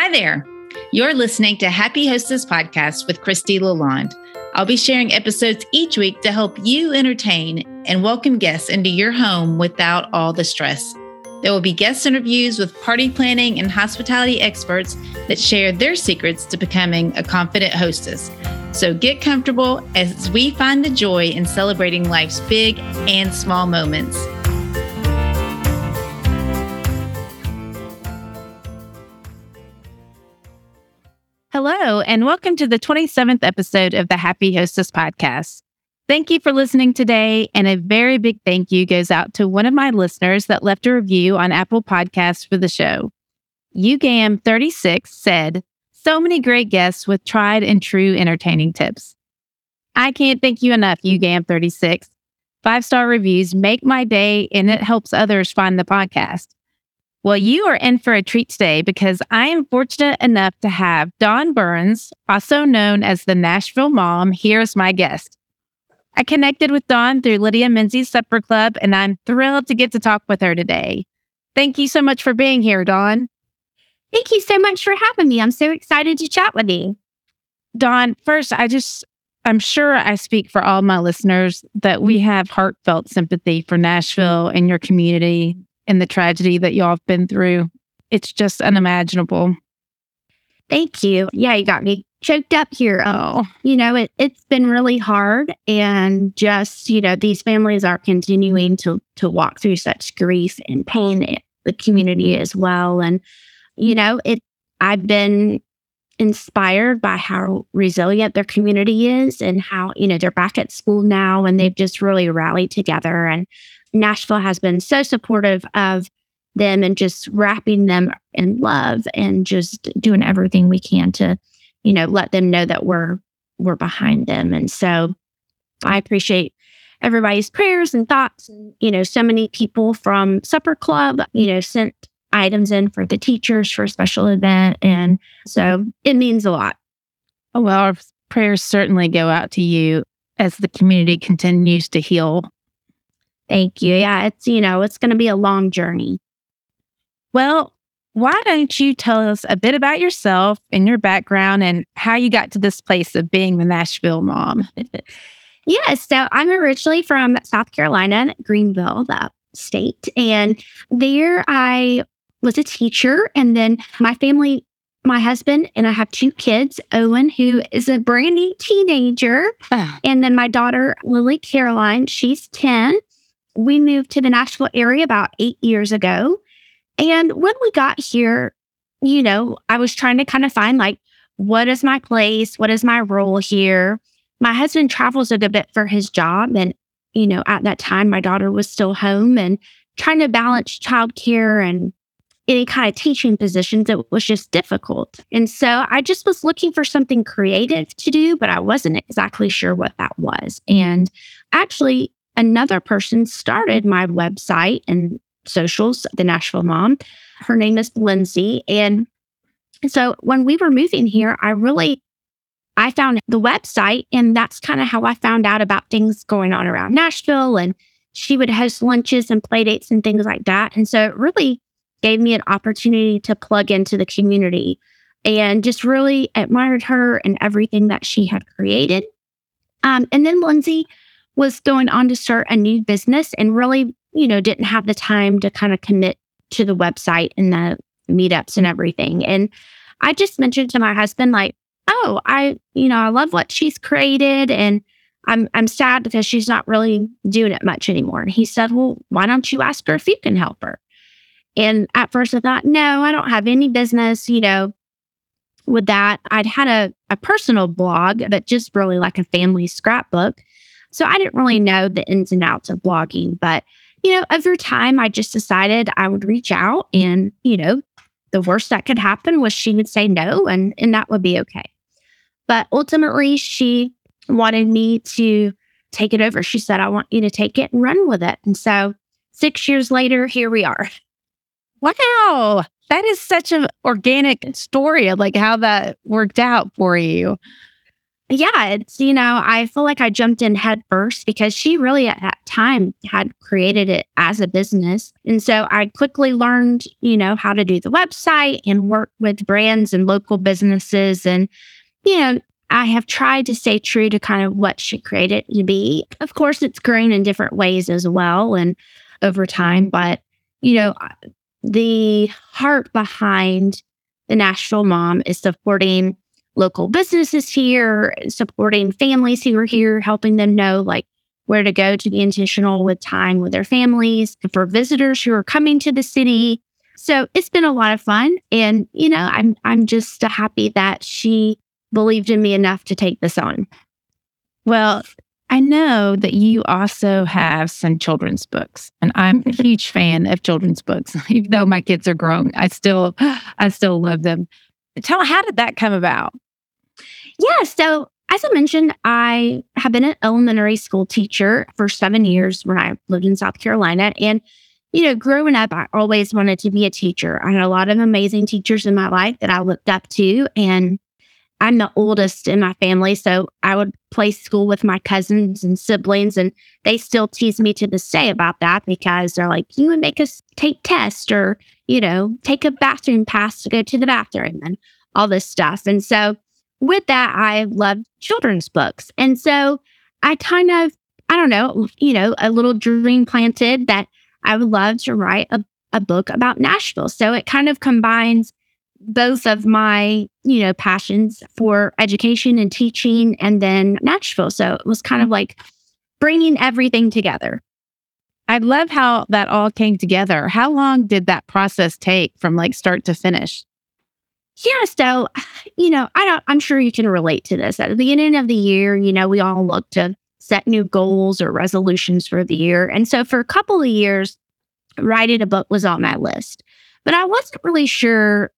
Hi there. You're listening to Happy Hostess Podcast with Kristie LaLonde. I'll be sharing episodes each week to help you entertain and welcome guests into your home without all the stress. There will be guest interviews with party planning and hospitality experts that share their secrets to becoming a confident hostess. So get comfortable as we find the joy in celebrating life's big and small moments. Hello, and welcome to the 27th episode of the Happy Hostess Podcast. Thank you for listening today, and a very big thank you goes out to one of my listeners that left a review on Apple Podcasts for the show. UGAM36 said, "So many great guests with tried and true entertaining tips." I can't thank you enough, UGAM36. 5-star reviews make my day, and it helps others find the podcast. Well, you are in for a treat today because I am fortunate enough to have Dawn Burns, also known as the Nashville Mom, here as my guest. I connected with Dawn through Lydia Menzies' Supper Club, and I'm thrilled to get to talk with her today. Thank you so much for being here, Dawn. Thank you so much for having me. I'm so excited to chat with you. Dawn, first, I'm sure I speak for all my listeners that we have heartfelt sympathy for Nashville and your community and the tragedy that y'all have been through. It's just unimaginable. Thank you. Yeah, you got me choked up here. Oh, you know, it's been really hard. And just, you know, these families are continuing to walk through such grief and pain, the community as well. And, you know, I've been inspired by how resilient their community is and how, you know, they're back at school now and they've just really rallied together. And Nashville has been so supportive of them and just wrapping them in love and just doing everything we can to, you know, let them know that we're behind them. And so I appreciate everybody's prayers and thoughts. And, you know, so many people from Supper Club, you know, sent items in for the teachers for a special event. And so it means a lot. Oh, well, our prayers certainly go out to you as the community continues to heal. Thank you. Yeah, it's, you know, it's going to be a long journey. Well, why don't you tell us a bit about yourself and your background and how you got to this place of being the Nashville Mom? Yeah, so I'm originally from South Carolina, Greenville, the state. And there I was a teacher. And then my family, my husband, and I have 2 kids, Owen, who is a brand new teenager. Oh. And then my daughter, Lily Caroline, she's 10. We moved to the Nashville area about 8 years ago. And when we got here, you know, I was trying to kind of find like, what is my place? What is my role here? My husband travels a bit for his job. And, you know, at that time, my daughter was still home and trying to balance childcare and any kind of teaching positions. It was just difficult. And so I just was looking for something creative to do, but I wasn't exactly sure what that was. And actually, another person started my website and socials, The Nashville Mom. Her name is Lindsay. And so when we were moving here, I found the website, and that's kind of how I found out about things going on around Nashville. And she would host lunches and play dates and things like that. And so it really gave me an opportunity to plug into the community and just really admired her and everything that she had created. And then Lindsay was going on to start a new business and really, you know, didn't have the time to kind of commit to the website and the meetups and everything. And I just mentioned to my husband, like, oh, I love what she's created and I'm sad because she's not really doing it much anymore. And he said, well, why don't you ask her if you can help her? And at first I thought, no, I don't have any business, you know, with that. I'd had a personal blog, but just really like a family scrapbook. So I didn't really know the ins and outs of blogging, but, you know, over time, I just decided I would reach out and, you know, the worst that could happen was she would say no, and that would be okay. But ultimately, she wanted me to take it over. She said, I want you to take it and run with it. And so 6 years later, here we are. Wow. That is such an organic story of like how that worked out for you. yeah, it's, you know, I feel like I jumped in head first because she really at that time had created it as a business. And so I quickly learned, you know, how to do the website and work with brands and local businesses. And, you know, I have tried to stay true to kind of what she created to be. Of course, it's grown in different ways as well and over time. But, you know, the heart behind the Nashville Mom is supporting local businesses here, supporting families who are here, helping them know like where to go to be intentional with time with their families, and for visitors who are coming to the city. So it's been a lot of fun. And, you know, I'm just happy that she believed in me enough to take this on. Well, I know that you also have some children's books, and I'm a huge fan of children's books. Even though my kids are grown, I still love them. How did that come about? Yeah. So as I mentioned, I have been an elementary school teacher for 7 years when I lived in South Carolina. And, you know, growing up, I always wanted to be a teacher. I had a lot of amazing teachers in my life that I looked up to. And I'm the oldest in my family. So I would play school with my cousins and siblings. And they still tease me to this day about that because they're like, you would make us take tests or, you know, take a bathroom pass to go to the bathroom and all this stuff. And so with that, I love children's books. And so I kind of, I don't know, you know, a little dream planted that I would love to write a book about Nashville. So it kind of combines both of my, you know, passions for education and teaching and then Nashville. So it was kind of like bringing everything together. I love how that all came together. How long did that process take from like start to finish? Yeah. So, you know, I'm sure you can relate to this. At the beginning of the year, you know, we all look to set new goals or resolutions for the year. And so for a couple of years, writing a book was on my list, but I wasn't really sure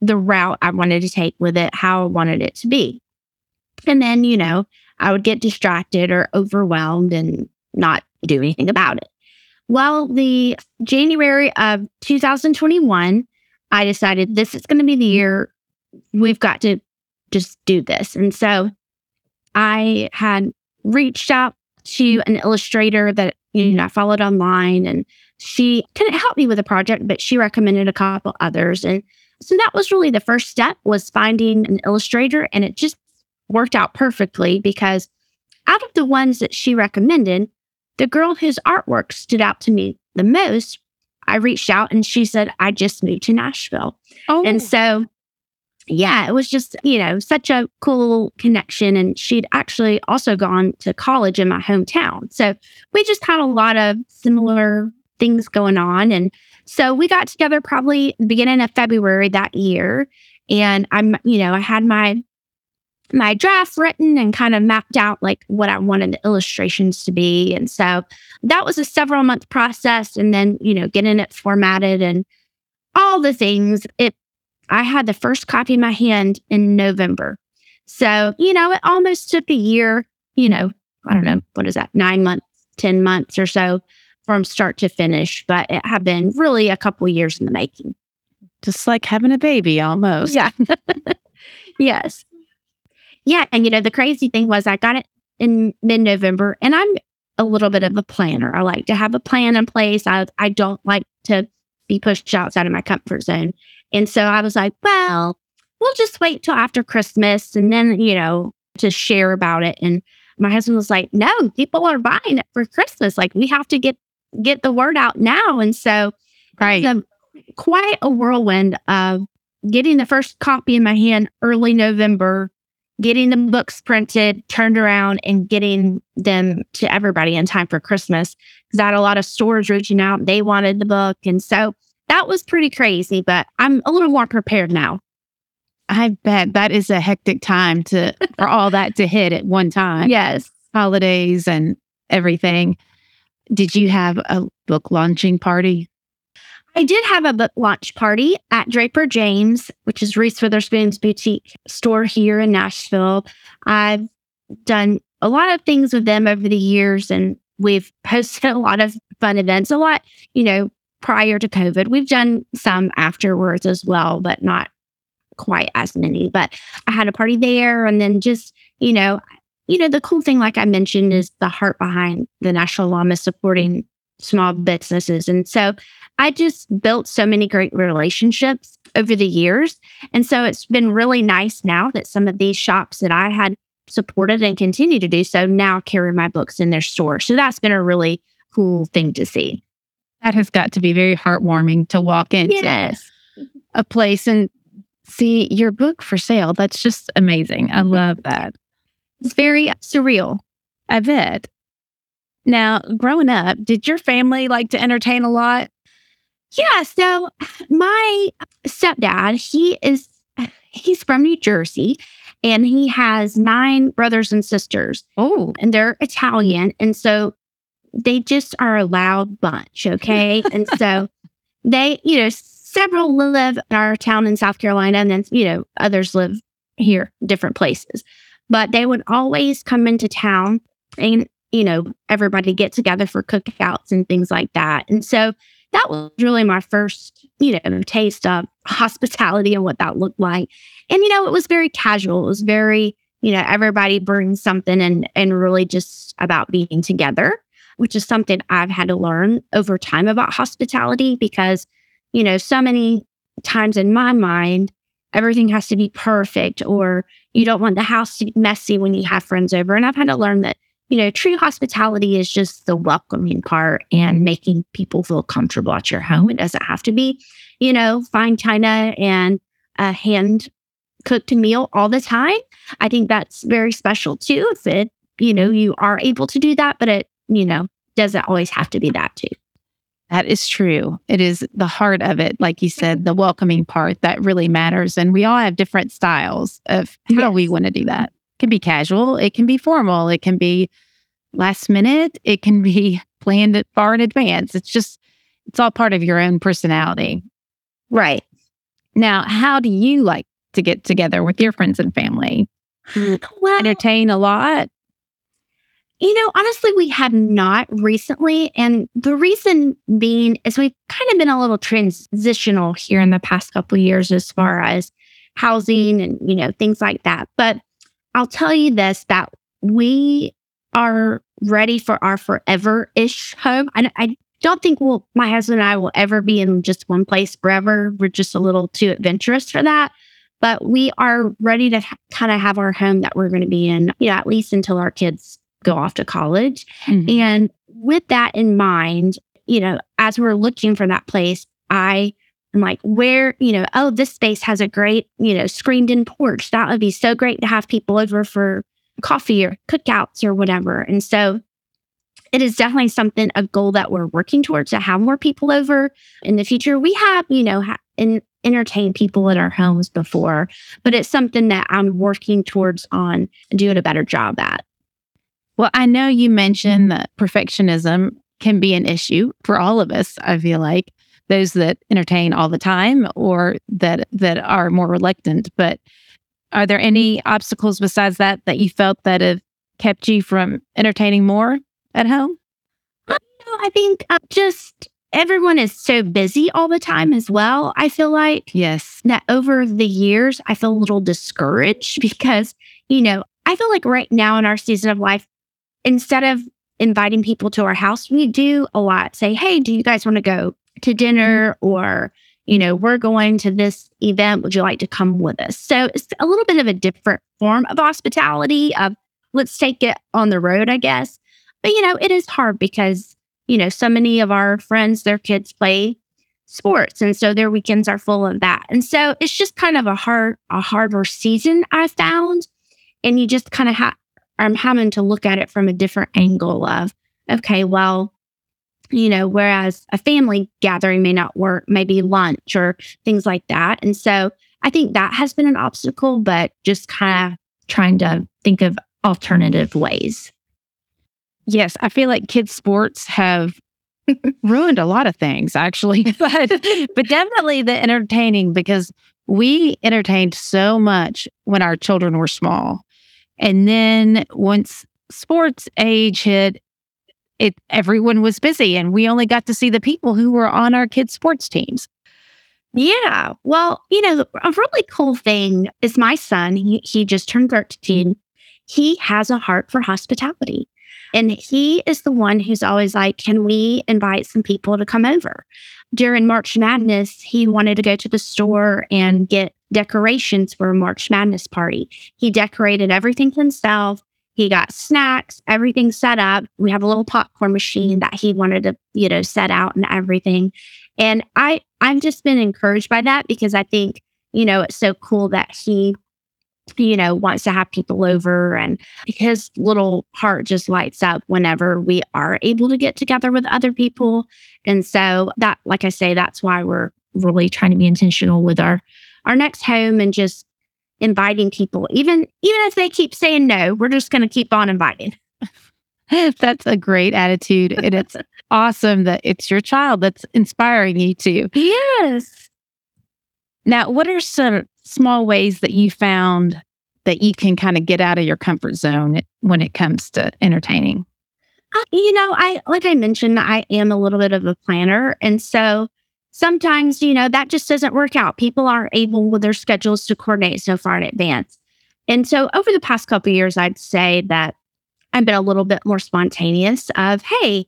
the route I wanted to take with it, how I wanted it to be. And then, you know, I would get distracted or overwhelmed and not do anything about it. Well, the January of 2021, I decided this is going to be the year we've got to just do this. And so I had reached out to an illustrator that, you know, I followed online, and she couldn't help me with a project, but she recommended a couple others. And so that was really the first step, was finding an illustrator, and it just worked out perfectly because out of the ones that she recommended, the girl whose artwork stood out to me the most, I reached out and she said, I just moved to Nashville. Oh. And so, yeah, it was just, you know, such a cool connection. And she'd actually also gone to college in my hometown. So we just had a lot of similar things going on. And so we got together probably the beginning of February that year. And I had my draft written and kind of mapped out like what I wanted the illustrations to be. And so that was a several month process. And then, you know, getting it formatted and all the things. I had the first copy in my hand in November. So, you know, it almost took a year, you know, I don't know, what is that, 9 months, 10 months or so from start to finish. But it had been really a couple years in the making. Just like having a baby almost. Yeah. Yes. Yeah. And, you know, the crazy thing was I got it in mid-November, and I'm a little bit of a planner. I like to have a plan in place. I don't like to be pushed outside of my comfort zone. And so I was like, well, we'll just wait till after Christmas and then, you know, to share about it. And my husband was like, no, people are buying it for Christmas. Like, we have to get the word out now. And so right. It was quite a whirlwind of getting the first copy in my hand early November, getting the books printed, turned around, and getting them to everybody in time for Christmas. Because I had a lot of stores reaching out. They wanted the book. And so that was pretty crazy, but I'm a little more prepared now. I bet that is a hectic time for all that to hit at one time. Yes. Holidays and everything. Did you have a book launching party? I did have a book launch party at Draper James, which is Reese Witherspoon's boutique store here in Nashville. I've done a lot of things with them over the years, and we've hosted a lot of fun events, a lot, you know, prior to COVID. We've done some afterwards as well, but not quite as many. But I had a party there, and then just, you know, the cool thing, like I mentioned, is the heart behind the Nashville Mom is supporting small businesses. And so I just built so many great relationships over the years. And so it's been really nice now that some of these shops that I had supported and continue to do so now carry my books in their store. So that's been a really cool thing to see. That has got to be very heartwarming to walk into a place and see your book for sale. That's just amazing. I love that. It's very surreal. I bet. Now, growing up, did your family like to entertain a lot? Yeah. So my stepdad, he's from New Jersey and he has 9 brothers and sisters. Oh, and they're Italian. And so they just are a loud bunch. Okay. And so they, you know, several live in our town in South Carolina and then, you know, others live here, different places, but they would always come into town and, you know, everybody get together for cookouts and things like that. And so that was really my first, you know, taste of hospitality and what that looked like. And, you know, it was very casual. It was very, you know, everybody brings something and really just about being together, which is something I've had to learn over time about hospitality because, you know, so many times in my mind, everything has to be perfect or you don't want the house to be messy when you have friends over. And I've had to learn that, you know, true hospitality is just the welcoming part and making people feel comfortable at your home. It doesn't have to be, you know, fine china and a hand-cooked meal all the time. I think that's very special too. If it, you know, you are able to do that, but it, you know, doesn't always have to be that too. That is true. It is the heart of it. Like you said, the welcoming part that really matters. And we all have different styles of how we want to do that. It can be casual. It can be formal. It can be last minute. It can be planned far in advance. It's just, it's all part of your own personality. Right. Now, how do you like to get together with your friends and family? Well, entertain a lot? You know, honestly, we have not recently. And the reason being is we've kind of been a little transitional here in the past couple of years as far as housing and, you know, things like that. But I'll tell you this, that we are ready for our forever-ish home. And I don't think my husband and I will ever be in just one place forever. We're just a little too adventurous for that. But we are ready to kind of have our home that we're going to be in, you know, at least until our kids go off to college. Mm-hmm. And with that in mind, you know, as we're looking for that place, I'm like, where, you know, oh, this space has a great, you know, screened in porch. That would be so great to have people over for coffee or cookouts or whatever. And so it is definitely something, a goal that we're working towards to have more people over in the future. We have, you know, entertained people in our homes before, but it's something that I'm working towards on doing a better job at. Well, I know you mentioned that perfectionism can be an issue for all of us, I feel like. Those that entertain all the time or that are more reluctant. But are there any obstacles besides that you felt that have kept you from entertaining more at home? I think just everyone is so busy all the time as well, I feel like. Yes. That over the years, I feel a little discouraged because, you know, I feel like right now in our season of life, instead of inviting people to our house, we do a lot say, hey, do you guys want to go to dinner, or, you know, we're going to this event. Would you like to come with us? So it's a little bit of a different form of hospitality of let's take it on the road, I guess. But, you know, it is hard because, you know, so many of our friends, their kids play sports. And so their weekends are full of that. And so it's just kind of a harder season I found. And you just kind of I'm having to look at it from a different angle of, okay, well, you know, whereas a family gathering may not work, maybe lunch or things like that. And so I think that has been an obstacle, but just kind of trying to think of alternative ways. Yes, I feel like kids' sports have ruined a lot of things, actually, but definitely the entertaining, because we entertained so much when our children were small. And then once sports age hit, everyone was busy and we only got to see the people who were on our kids' sports teams. Yeah. Well, you know, a really cool thing is my son, he just turned 13 He has a heart for hospitality. And he is the one who's always like, can we invite some people to come over? During March Madness, he wanted to go to the store and get decorations for a March Madness party. He decorated everything himself. He got snacks, everything set up. We have a little popcorn machine that he wanted to, set out and everything. And I've just been encouraged by that because I think, it's so cool that he, wants to have people over, and his little heart just lights up whenever we are able to get together with other people. And so that, like I say, that's why we're really trying to be intentional with our next home and just inviting people, even if they keep saying no, we're just going to keep on inviting. That's a great attitude. And it's awesome that it's your child that's inspiring you to. Yes. Now, what are some small ways that you found that you can kind of get out of your comfort zone when it comes to entertaining? I, like I mentioned, I am a little bit of a planner. And so sometimes, that just doesn't work out. People aren't able with their schedules to coordinate so far in advance. And so over the past couple of years, I'd say that I've been a little bit more spontaneous of, hey,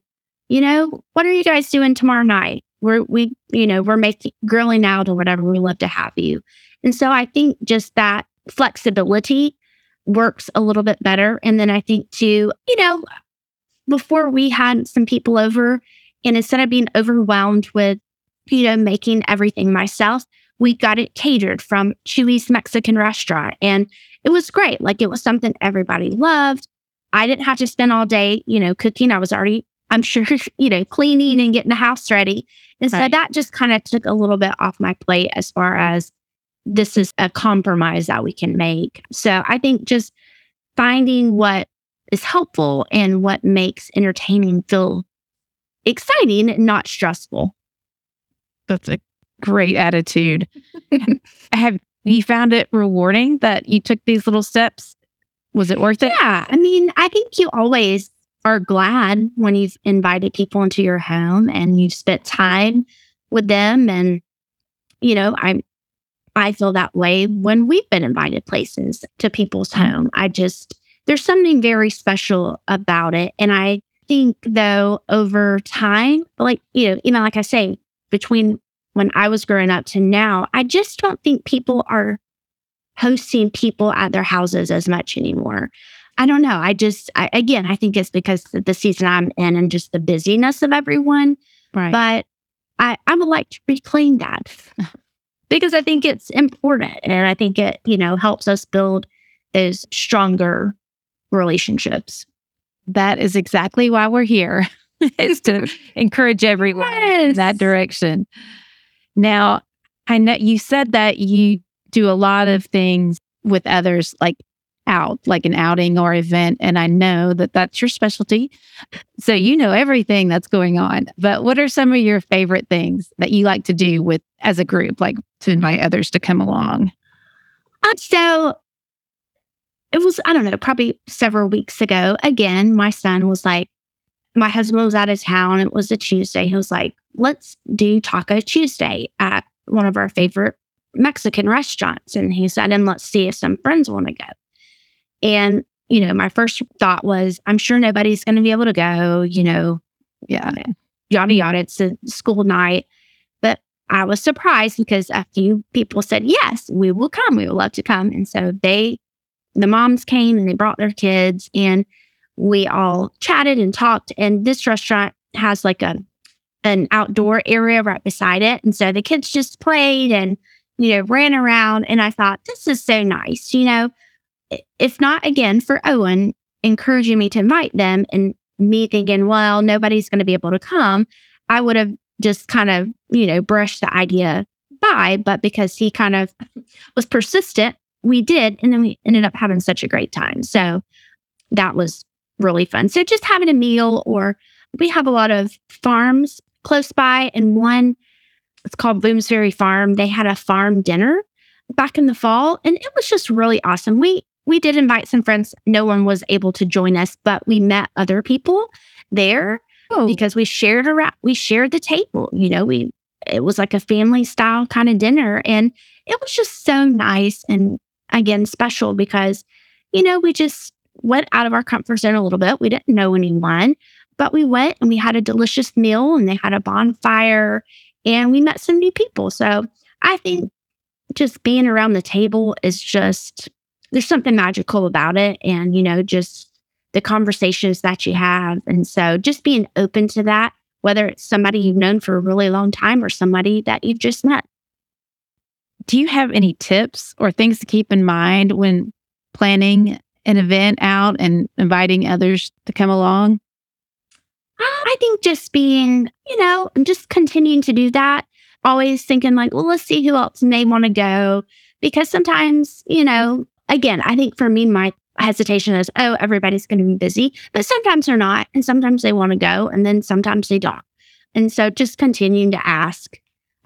what are you guys doing tomorrow night? We're making grilling out or whatever. We love to have you. And so I think just that flexibility works a little bit better. And then I think too, before we had some people over, and instead of being overwhelmed with, making everything myself, we got it catered from Chewy's Mexican restaurant. And it was great. Like, it was something everybody loved. I didn't have to spend all day, cooking. I was already, I'm sure, cleaning and getting the house ready. And so that just kind of took a little bit off my plate as far as this is a compromise that we can make. So I think just finding what is helpful and what makes entertaining feel exciting and not stressful. That's a great attitude. Have you found it rewarding that you took these little steps? Was it worth it? Yeah. I mean, I think you always are glad when you've invited people into your home and you've spent time with them. And, I feel that way when we've been invited places to people's home. There's something very special about it. And I think, though, over time, like, like I say, between when I was growing up to now, I just don't think people are hosting people at their houses as much anymore. I don't know. I think it's because of the season I'm in and just the busyness of everyone. Right. But I would like to reclaim that because I think it's important. And I think it, helps us build those stronger relationships. That is exactly why we're here. Is to encourage everyone in that direction. Now, I know you said that you do a lot of things with others, like an outing or event, and I know that that's your specialty. So everything that's going on. But what are some of your favorite things that you like to do with as a group, like to invite others to come along? It was, I don't know, probably several weeks ago. Again, my husband was out of town. It was a Tuesday. He was like, let's do Taco Tuesday at one of our favorite Mexican restaurants. And he said, and let's see if some friends want to go. And, my first thought was, I'm sure nobody's going to be able to go, yeah, yada, yada. It's a school night. But I was surprised because a few people said, yes, we will come. We would love to come. And so the moms came and they brought their kids, and we all chatted and talked, and this restaurant has like an outdoor area right beside it. And so the kids just played and, ran around. And I thought, this is so nice. If not, again, for Owen encouraging me to invite them and me thinking, well, nobody's going to be able to come, I would have just kind of, brushed the idea by. But because he kind of was persistent, we did. And then we ended up having such a great time. So that was really fun. So just having a meal, or we have a lot of farms close by, and one, it's called Bloomsbury Farm. They had a farm dinner back in the fall, and it was just really awesome. We did invite some friends. No one was able to join us, but we met other people there because we shared the table. It was like a family style kind of dinner, and it was just so nice and, again, special because, we just went out of our comfort zone a little bit. We didn't know anyone, but we went and we had a delicious meal and they had a bonfire and we met some new people. So I think just being around the table is just, there's something magical about it. And, you know, just the conversations that you have. And so just being open to that, whether it's somebody you've known for a really long time or somebody that you've just met. Do you have any tips or things to keep in mind when planning an event out and inviting others to come along? I think just being, you know, just continuing to do that. Always thinking like, well, let's see who else may want to go. Because sometimes, you know, again, I think for me, my hesitation is, oh, everybody's going to be busy. But sometimes they're not. And sometimes they want to go. And then sometimes they don't. And so just continuing to ask,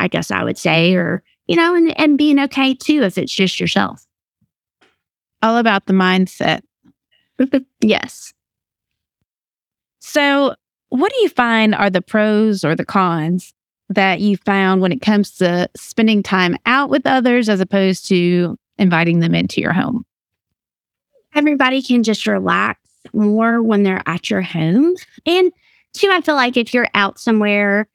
I guess I would say, or, you know, and being okay too if it's just yourself. All about the mindset. Yes. So what do you find are the pros or the cons that you found when it comes to spending time out with others as opposed to inviting them into your home? Everybody can just relax more when they're at your home. And too, I feel like if you're out somewhere,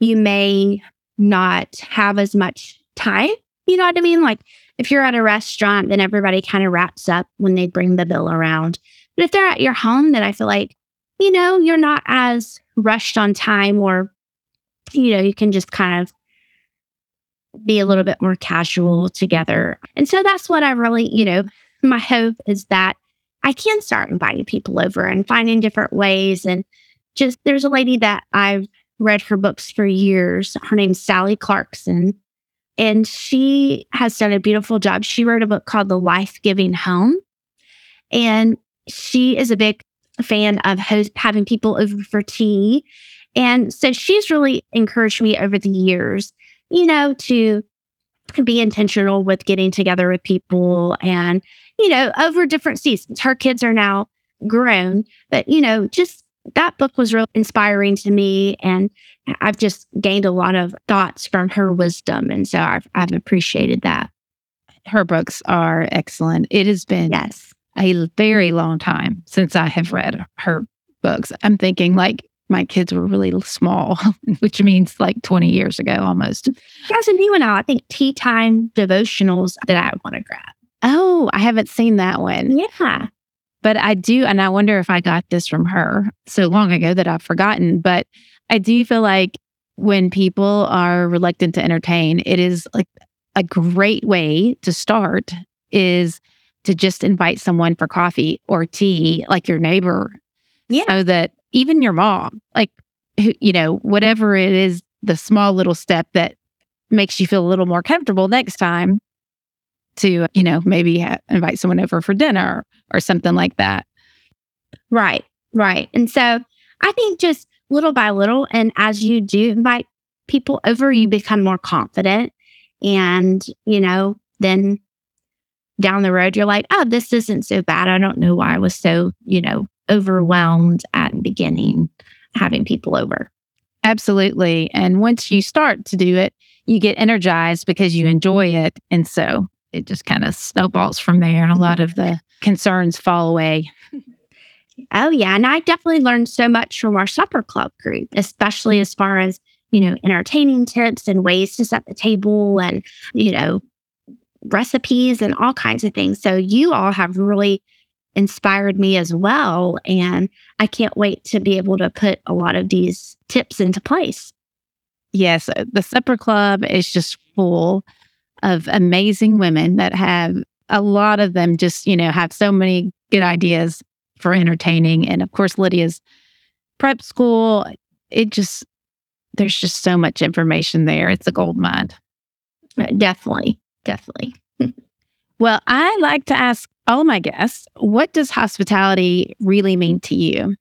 you may not have as much time. You know what I mean? Like if you're at a restaurant, then everybody kind of wraps up when they bring the bill around. But if they're at your home, then I feel like, you know, you're not as rushed on time or, you know, you can just kind of be a little bit more casual together. And so that's what I really, you know, my hope is that I can start inviting people over and finding different ways. And just there's a lady that I've read her books for years. Her name's Sally Clarkson. And she has done a beautiful job. She wrote a book called The Life-Giving Home. And she is a big fan of having people over for tea. And so she's really encouraged me over the years, you know, to be intentional with getting together with people and, you know, over different seasons. Her kids are now grown, but, you know, just that book was really inspiring to me, and I've just gained a lot of thoughts from her wisdom, and so I've appreciated that. Her books are excellent. It has been a very long time since I have read her books. I'm thinking like my kids were really small, which means like 20 years ago almost. Yes, and you and I think Tea Time Devotionals that I want to grab. Oh, I haven't seen that one. Yeah. But I do, and I wonder if I got this from her so long ago that I've forgotten, but I do feel like when people are reluctant to entertain, it is like a great way to start is to just invite someone for coffee or tea, like your neighbor. Yeah. So that even your mom, like, you know, whatever it is, the small little step that makes you feel a little more comfortable next time to, you know, maybe invite someone over for dinner or something like that. Right, right. And so I think just little by little, and as you do invite people over, you become more confident. And, you know, then down the road, you're like, oh, this isn't so bad. I don't know why I was so, you know, overwhelmed at the beginning having people over. Absolutely. And once you start to do it, you get energized because you enjoy it. And so it just kind of snowballs from there, and a lot of the concerns fall away. Oh, yeah. And I definitely learned so much from our supper club group, especially as far as, you know, entertaining tips and ways to set the table and, you know, recipes and all kinds of things. So you all have really inspired me as well. And I can't wait to be able to put a lot of these tips into place. Yes. The supper club is just full of amazing women that have a lot of them just, you know, have so many good ideas for entertaining. And of course, Lydia's prep school, it just, there's just so much information there. It's a gold mine. Definitely. Definitely. Well, I like to ask all my guests, what does hospitality really mean to you?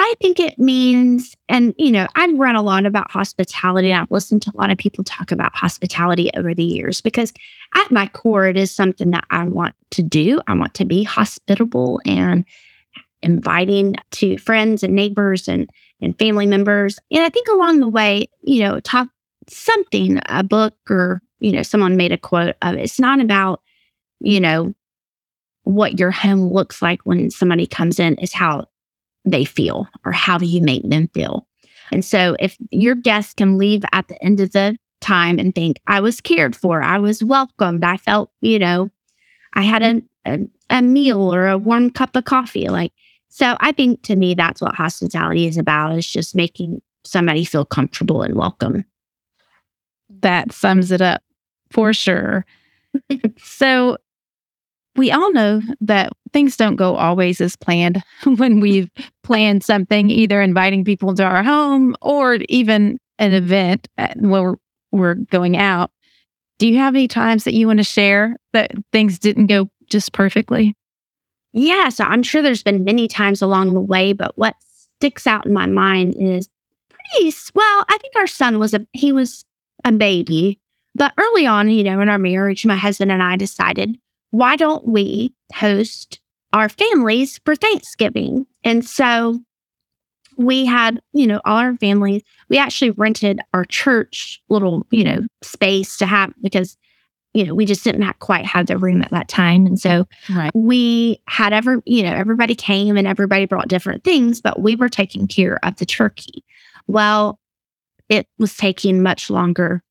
I think it means, and, you know, I've read a lot about hospitality and I've listened to a lot of people talk about hospitality over the years because at my core, it is something that I want to do. I want to be hospitable and inviting to friends and neighbors and family members. And I think along the way, you know, talk something, a book or, you know, someone made a quote of it. It's not about, you know, what your home looks like when somebody comes in is how they feel, or how do you make them feel. And so if your guests can leave at the end of the time and think, I was cared for, I was welcomed, I felt, I had a meal or a warm cup of coffee. So I think, to me, that's what hospitality is about, is just making somebody feel comfortable and welcome. That sums it up for sure. So we all know that things don't go always as planned when we've planned something, either inviting people to our home or even an event where we're going out. Do you have any times that you want to share that things didn't go just perfectly? Yeah, so I'm sure there's been many times along the way, but what sticks out in my mind is I think our son was a baby, but early on, in our marriage, my husband and I decided, why don't we host our families for Thanksgiving? And so we had, all our families. We actually rented our church little, space to have, because we just didn't quite have the room at that time. And so we had everybody came and everybody brought different things, but we were taking care of the turkey. Well, it was taking much longer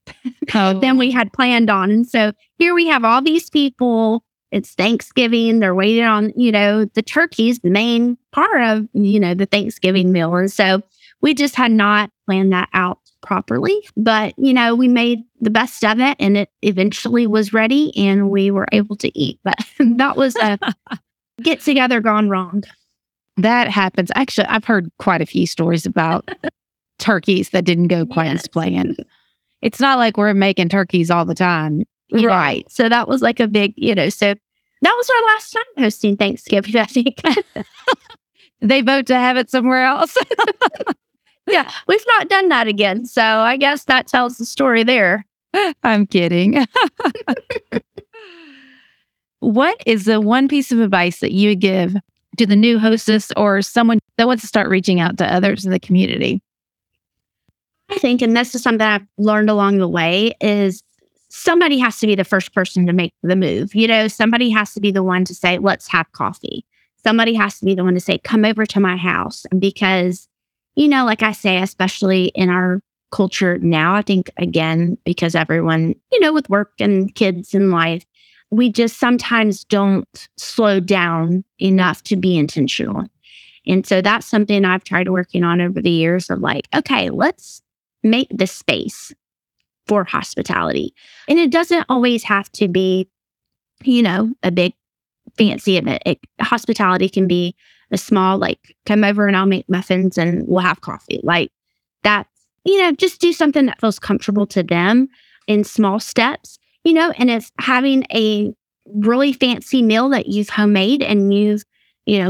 than we had planned on. And so here we have all these people. It's Thanksgiving. They're waiting on, the turkey's the main part of, the Thanksgiving meal. And so we just had not planned that out properly. But, we made the best of it, and it eventually was ready and we were able to eat. But that was a get together gone wrong. That happens. Actually, I've heard quite a few stories about turkeys that didn't go quite as planned. It's not like we're making turkeys all the time. Right. So that was like a big, so that was our last time hosting Thanksgiving, I think. They vote to have it somewhere else. Yeah, we've not done that again. So I guess that tells the story there. I'm kidding. What is the one piece of advice that you would give to the new hostess or someone that wants to start reaching out to others in the community? I think, and this is something I've learned along the way, is somebody has to be the first person to make the move. Somebody has to be the one to say, let's have coffee. Somebody has to be the one to say, come over to my house. Because, like I say, especially in our culture now, I think, again, because everyone, with work and kids and life, we just sometimes don't slow down enough to be intentional. And so that's something I've tried working on over the years of okay, let's make the space for hospitality. And it doesn't always have to be, a big fancy event. Hospitality can be a small, come over and I'll make muffins and we'll have coffee. That, just do something that feels comfortable to them in small steps, and it's having a really fancy meal that you've homemade and you've,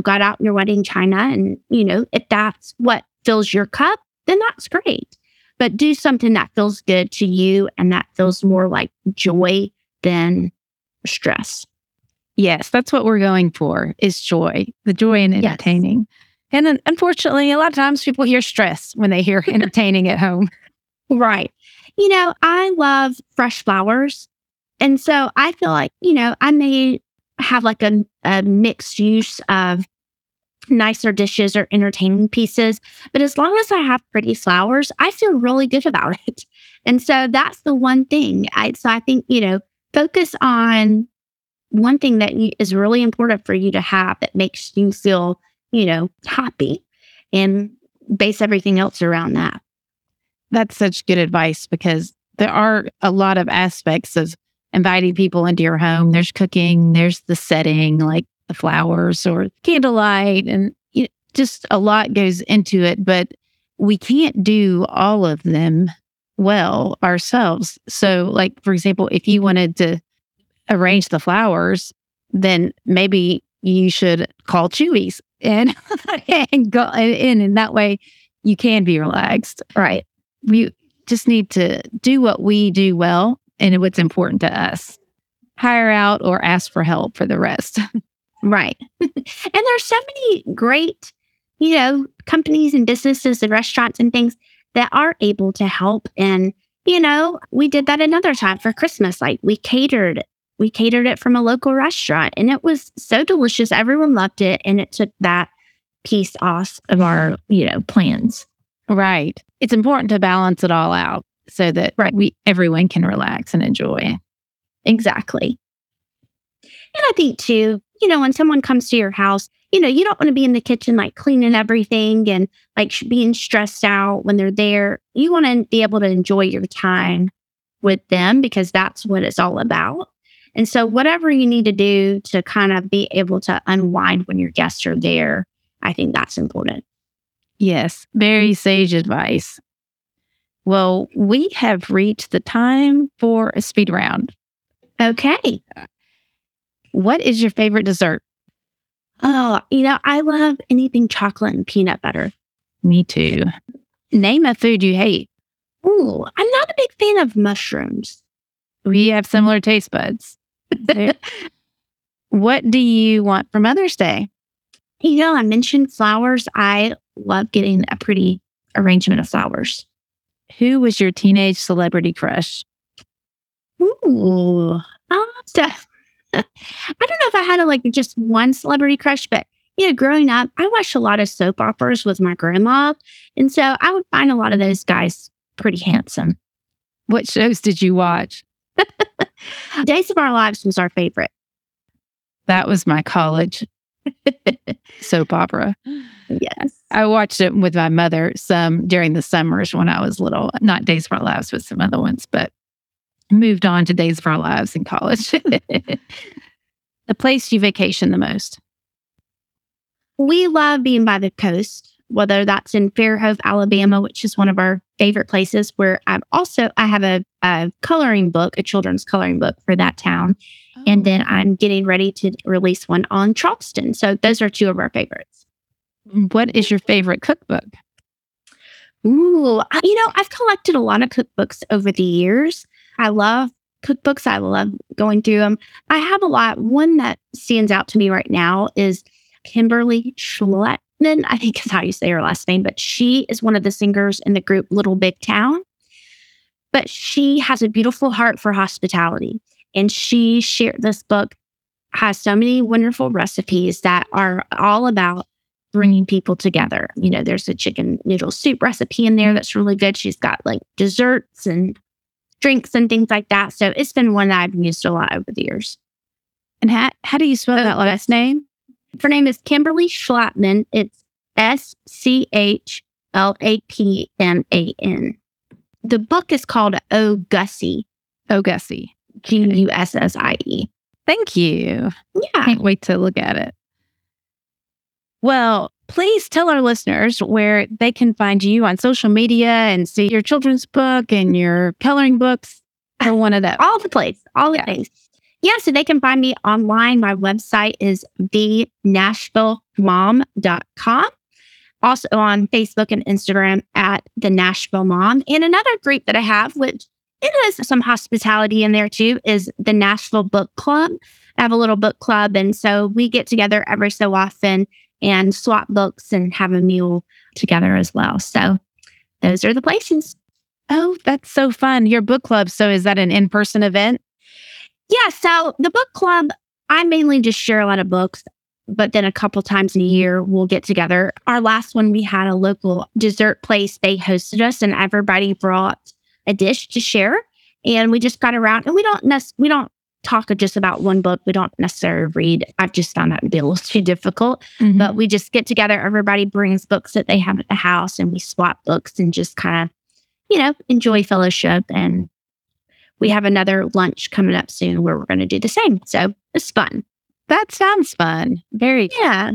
got out your wedding china. And, if that's what fills your cup, then that's great. But do something that feels good to you and that feels more like joy than stress. Yes, that's what we're going for, is joy, the joy in entertaining. Yes. And unfortunately, a lot of times people hear stress when they hear entertaining at home. Right. I love fresh flowers. And so I feel like, I may have a mixed use of nicer dishes or entertaining pieces. But as long as I have pretty flowers, I feel really good about it. And so that's the one thing. So I think, focus on one thing that is really important for you to have that makes you feel, happy, and base everything else around that. That's such good advice, because there are a lot of aspects of inviting people into your home. There's cooking, there's the setting, the flowers or candlelight, and just a lot goes into it, but we can't do all of them well ourselves. So for example, if you wanted to arrange the flowers, then maybe you should call Chewy's and go in, and that way you can be relaxed. Right. We just need to do what we do well and what's important to us. Hire out or ask for help for the rest. Right. And there's so many great, companies and businesses and restaurants and things that are able to help. And, we did that another time for Christmas. We catered We catered it from a local restaurant, and it was so delicious. Everyone loved it, and it took that piece off of our, plans. Right. It's important to balance it all out so that everyone can relax and enjoy. Exactly. And I think too, when someone comes to your house, you don't want to be in the kitchen, cleaning everything and being stressed out when they're there. You want to be able to enjoy your time with them because that's what it's all about. And so whatever you need to do to kind of be able to unwind when your guests are there, I think that's important. Yes, very sage advice. Well, we have reached the time for a speed round. Okay. What is your favorite dessert? Oh, I love anything chocolate and peanut butter. Me too. Name a food you hate. Ooh, I'm not a big fan of mushrooms. We have similar taste buds. What do you want for Mother's Day? I mentioned flowers. I love getting a pretty arrangement of flowers. Who was your teenage celebrity crush? Ooh, I don't know if I had just one celebrity crush, but growing up, I watched a lot of soap operas with my grandma. And so I would find a lot of those guys pretty handsome. What shows did you watch? Days of Our Lives was our favorite. That was my college soap opera. Yes. I watched it with my mother some during the summers when I was little. Not Days of Our Lives, but some other ones, but moved on to Days of Our Lives in college. The place you vacation the most? We love being by the coast, whether that's in Fairhope, Alabama, which is one of our favorite places, where I have a coloring book, a children's coloring book for that town. Oh. And then I'm getting ready to release one on Charleston. So those are two of our favorites. What is your favorite cookbook? Ooh, I've collected a lot of cookbooks over the years. I love cookbooks. I love going through them. I have a lot. One that stands out to me right now is Kimberly Schlapman, I think is how you say her last name, but she is one of the singers in the group Little Big Town. But she has a beautiful heart for hospitality. And she shared this book, has so many wonderful recipes that are all about bringing people together. There's a chicken noodle soup recipe in there that's really good. She's got desserts and drinks and things like that. So it's been one that I've used a lot over the years. And how do you spell that last name? Her name is Kimberly Schlapman. It's Schlapman. The book is called O-Gussie. O-Gussie. Gussie. Thank you. Yeah. Can't wait to look at it. Well, please tell our listeners where they can find you on social media and see your children's book and your coloring books or one of those. All the things. Yeah, so they can find me online. My website is thenashvillemom.com. Also on Facebook and Instagram at The Nashville Mom. And another group that I have, which it has some hospitality in there too, is the Nashville Book Club. I have a little book club, and so we get together every so often and swap books and have a meal together as well. So those are the places. Oh, that's so fun. Your book club. So is that an in-person event? Yeah. So the book club, I mainly just share a lot of books, but then a couple times in a year, we'll get together. Our last one, we had a local dessert place. They hosted us and everybody brought a dish to share. And we just got around, and we don't talk just about one book. We don't necessarily read. I've just found that to be a little too difficult, but we just get together. Everybody brings books that they have at the house, and we swap books and just kind of, enjoy fellowship. And we have another lunch coming up soon where we're going to do the same. So it's fun. That sounds fun. Very fun. Yeah.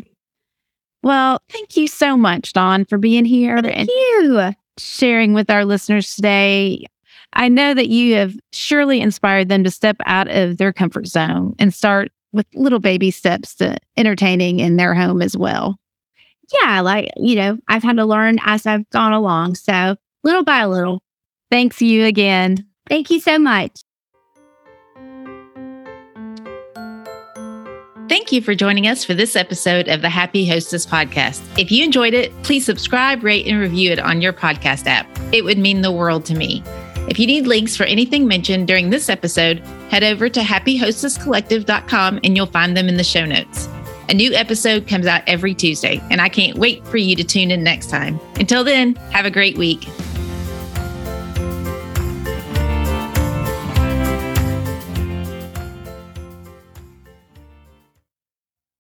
Well, thank you so much, Dawn, for being here. Thank you. Sharing with our listeners today. I know that you have surely inspired them to step out of their comfort zone and start with little baby steps to entertaining in their home as well. Yeah, I've had to learn as I've gone along. So little by little. Thanks you again. Thank you so much. Thank you for joining us for this episode of the Happy Hostess Podcast. If you enjoyed it, please subscribe, rate, and review it on your podcast app. It would mean the world to me. If you need links for anything mentioned during this episode, head over to happyhostesscollective.com and you'll find them in the show notes. A new episode comes out every Tuesday, and I can't wait for you to tune in next time. Until then, have a great week.